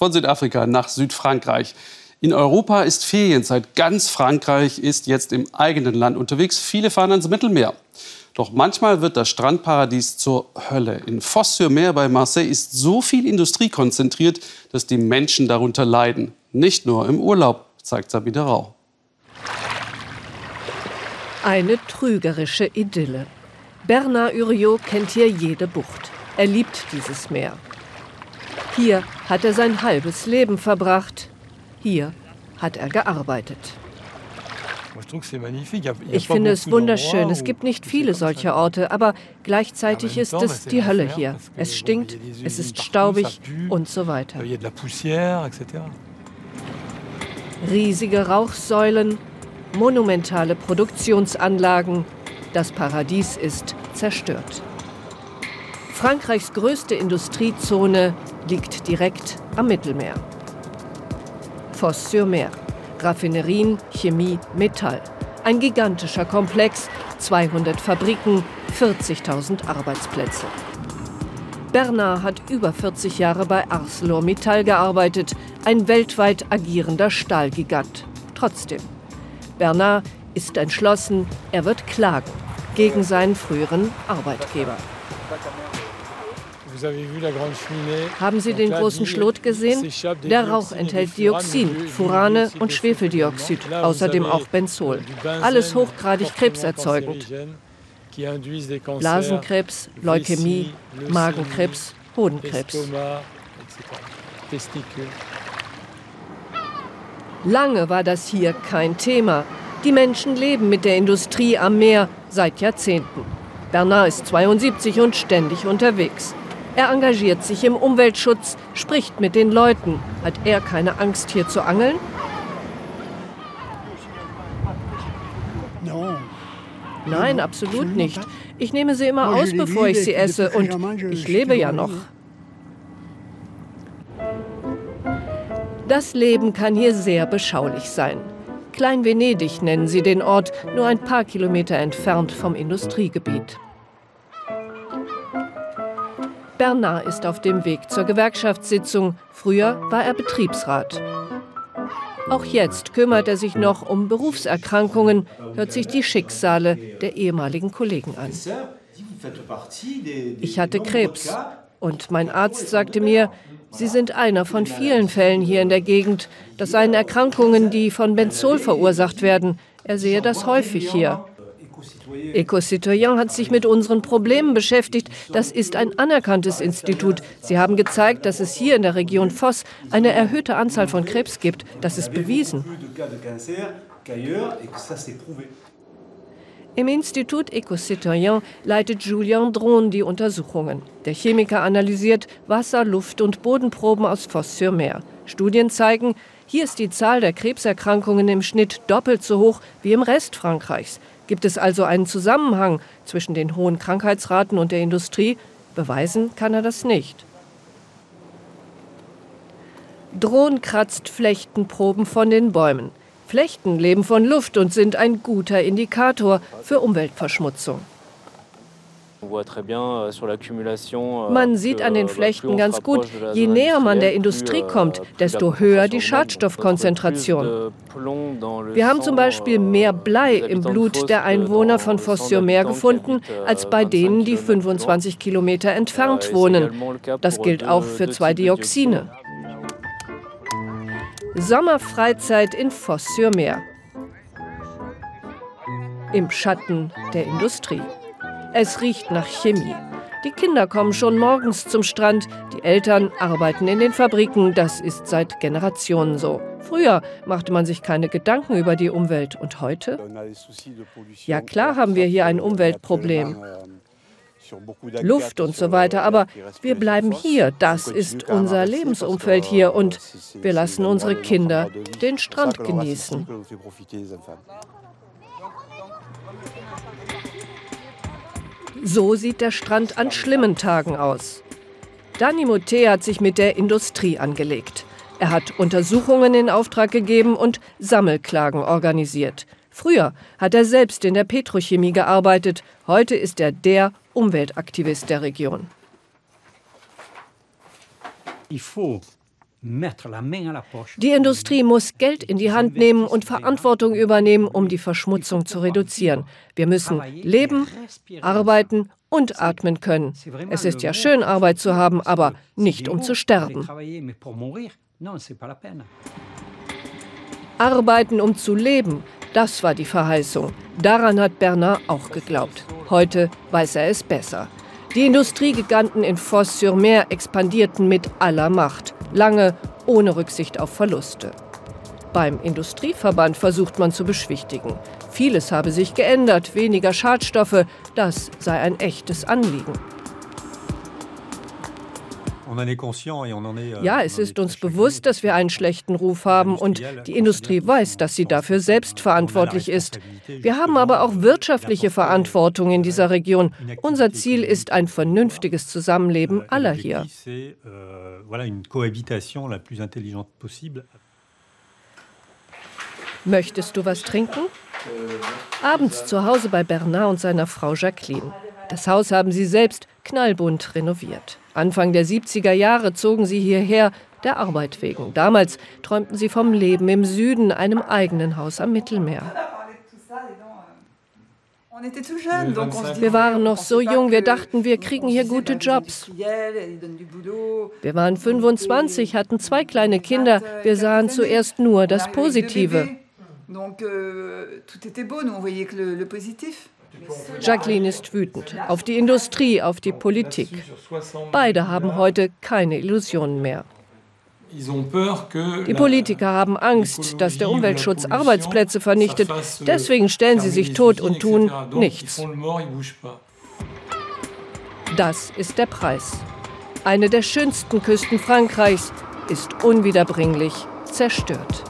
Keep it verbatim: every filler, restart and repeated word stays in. von Südafrika nach Südfrankreich. In Europa ist Ferienzeit. Ganz Frankreich ist jetzt im eigenen Land unterwegs. Viele fahren ans Mittelmeer. Doch manchmal wird das Strandparadies zur Hölle. In Fos-sur-Mer bei Marseille ist so viel Industrie konzentriert, dass die Menschen darunter leiden. Nicht nur im Urlaub, zeigt Sabine Rau. Eine trügerische Idylle. Bernard Uriot kennt hier jede Bucht. Er liebt dieses Meer. Hier hat er sein halbes Leben verbracht. Hier hat er gearbeitet. Ich finde es wunderschön. Es gibt nicht viele solcher Orte, aber gleichzeitig ist es die Hölle hier. Es stinkt, es ist staubig und so weiter. Riesige Rauchsäulen, monumentale Produktionsanlagen. Das Paradies ist zerstört. Frankreichs größte Industriezone liegt direkt am Mittelmeer. Fos-sur-Mer. Raffinerien, Chemie, Metall. Ein gigantischer Komplex, zweihundert Fabriken, vierzigtausend Arbeitsplätze. Bernard hat über vierzig Jahre bei ArcelorMittal gearbeitet, ein weltweit agierender Stahlgigant. Trotzdem, Bernard ist entschlossen, er wird klagen gegen seinen früheren Arbeitgeber. Haben Sie den großen Schlot gesehen? Der Rauch enthält Dioxin, Furane und Schwefeldioxid, außerdem auch Benzol. Alles hochgradig krebserzeugend. Blasenkrebs, Leukämie, Magenkrebs, Hodenkrebs. Lange war das hier kein Thema. Die Menschen leben mit der Industrie am Meer seit Jahrzehnten. Bernard ist zweiundsiebzig und ständig unterwegs. Er engagiert sich im Umweltschutz, spricht mit den Leuten. Hat er keine Angst, hier zu angeln? Nein, absolut nicht. Ich nehme sie immer aus, bevor ich sie esse. Und ich lebe ja noch. Das Leben kann hier sehr beschaulich sein. Klein-Venedig nennen sie den Ort, nur ein paar Kilometer entfernt vom Industriegebiet. Bernard ist auf dem Weg zur Gewerkschaftssitzung. Früher war er Betriebsrat. Auch jetzt kümmert er sich noch um Berufserkrankungen, hört sich die Schicksale der ehemaligen Kollegen an. Ich hatte Krebs und mein Arzt sagte mir, Sie sind einer von vielen Fällen hier in der Gegend. Das seien Erkrankungen, die von Benzol verursacht werden. Er sehe das häufig hier. Eco-Citoyen hat sich mit unseren Problemen beschäftigt. Das ist ein anerkanntes Institut. Sie haben gezeigt, dass es hier in der Region Fos eine erhöhte Anzahl von Krebs gibt. Das ist bewiesen. Im Institut Eco-Citoyen leitet Julien Dron die Untersuchungen. Der Chemiker analysiert Wasser-, Luft- und Bodenproben aus Fos-sur-Mer. Studien zeigen, hier ist die Zahl der Krebserkrankungen im Schnitt doppelt so hoch wie im Rest Frankreichs. Gibt es also einen Zusammenhang zwischen den hohen Krankheitsraten und der Industrie? Beweisen kann er das nicht. Dron kratzt Flechtenproben von den Bäumen. Flechten leben von Luft und sind ein guter Indikator für Umweltverschmutzung. Man sieht an den Flechten ganz gut, je näher man der Industrie kommt, desto höher die Schadstoffkonzentration. Wir haben zum Beispiel mehr Blei im Blut der Einwohner von Fos-sur-Mer gefunden, als bei denen, die fünfundzwanzig Kilometer entfernt wohnen. Das gilt auch für zwei Dioxine. Sommerfreizeit in Fos-sur-Mer. Im Schatten der Industrie. Es riecht nach Chemie. Die Kinder kommen schon morgens zum Strand, die Eltern arbeiten in den Fabriken. Das ist seit Generationen so. Früher machte man sich keine Gedanken über die Umwelt. Und heute? Ja, klar haben wir hier ein Umweltproblem. Luft und so weiter, aber wir bleiben hier. Das ist unser Lebensumfeld hier und wir lassen unsere Kinder den Strand genießen. So sieht der Strand an schlimmen Tagen aus. Dani Mothe hat sich mit der Industrie angelegt. Er hat Untersuchungen in Auftrag gegeben und Sammelklagen organisiert. Früher hat er selbst in der Petrochemie gearbeitet. Heute ist er der Umweltaktivist der Region. Die Industrie muss Geld in die Hand nehmen und Verantwortung übernehmen, um die Verschmutzung zu reduzieren. Wir müssen leben, arbeiten und atmen können. Es ist ja schön, Arbeit zu haben, aber nicht um zu sterben. Arbeiten, um zu leben, das war die Verheißung. Daran hat Bernard auch geglaubt. Heute weiß er es besser. Die Industriegiganten in Fos-sur-Mer expandierten mit aller Macht, lange ohne Rücksicht auf Verluste. Beim Industrieverband versucht man zu beschwichtigen. Vieles habe sich geändert, weniger Schadstoffe, das sei ein echtes Anliegen. Ja, es ist uns bewusst, dass wir einen schlechten Ruf haben und die Industrie weiß, dass sie dafür selbst verantwortlich ist. Wir haben aber auch wirtschaftliche Verantwortung in dieser Region. Unser Ziel ist ein vernünftiges Zusammenleben aller hier. Möchtest du was trinken? Abends zu Hause bei Bernard und seiner Frau Jacqueline. Das Haus haben sie selbst knallbunt renoviert. Anfang der siebziger Jahre zogen sie hierher, der Arbeit wegen. Damals träumten sie vom Leben im Süden, einem eigenen Haus am Mittelmeer. Wir waren noch so jung, wir dachten, wir kriegen hier gute Jobs. Wir waren fünfundzwanzig, hatten zwei kleine Kinder, wir sahen zuerst nur das Positive. Jacqueline ist wütend auf die Industrie, auf die Politik. Beide haben heute keine Illusionen mehr. Die Politiker haben Angst, dass der Umweltschutz Arbeitsplätze vernichtet. Deswegen stellen sie sich tot und tun nichts. Das ist der Preis. Eine der schönsten Küsten Frankreichs ist unwiederbringlich zerstört.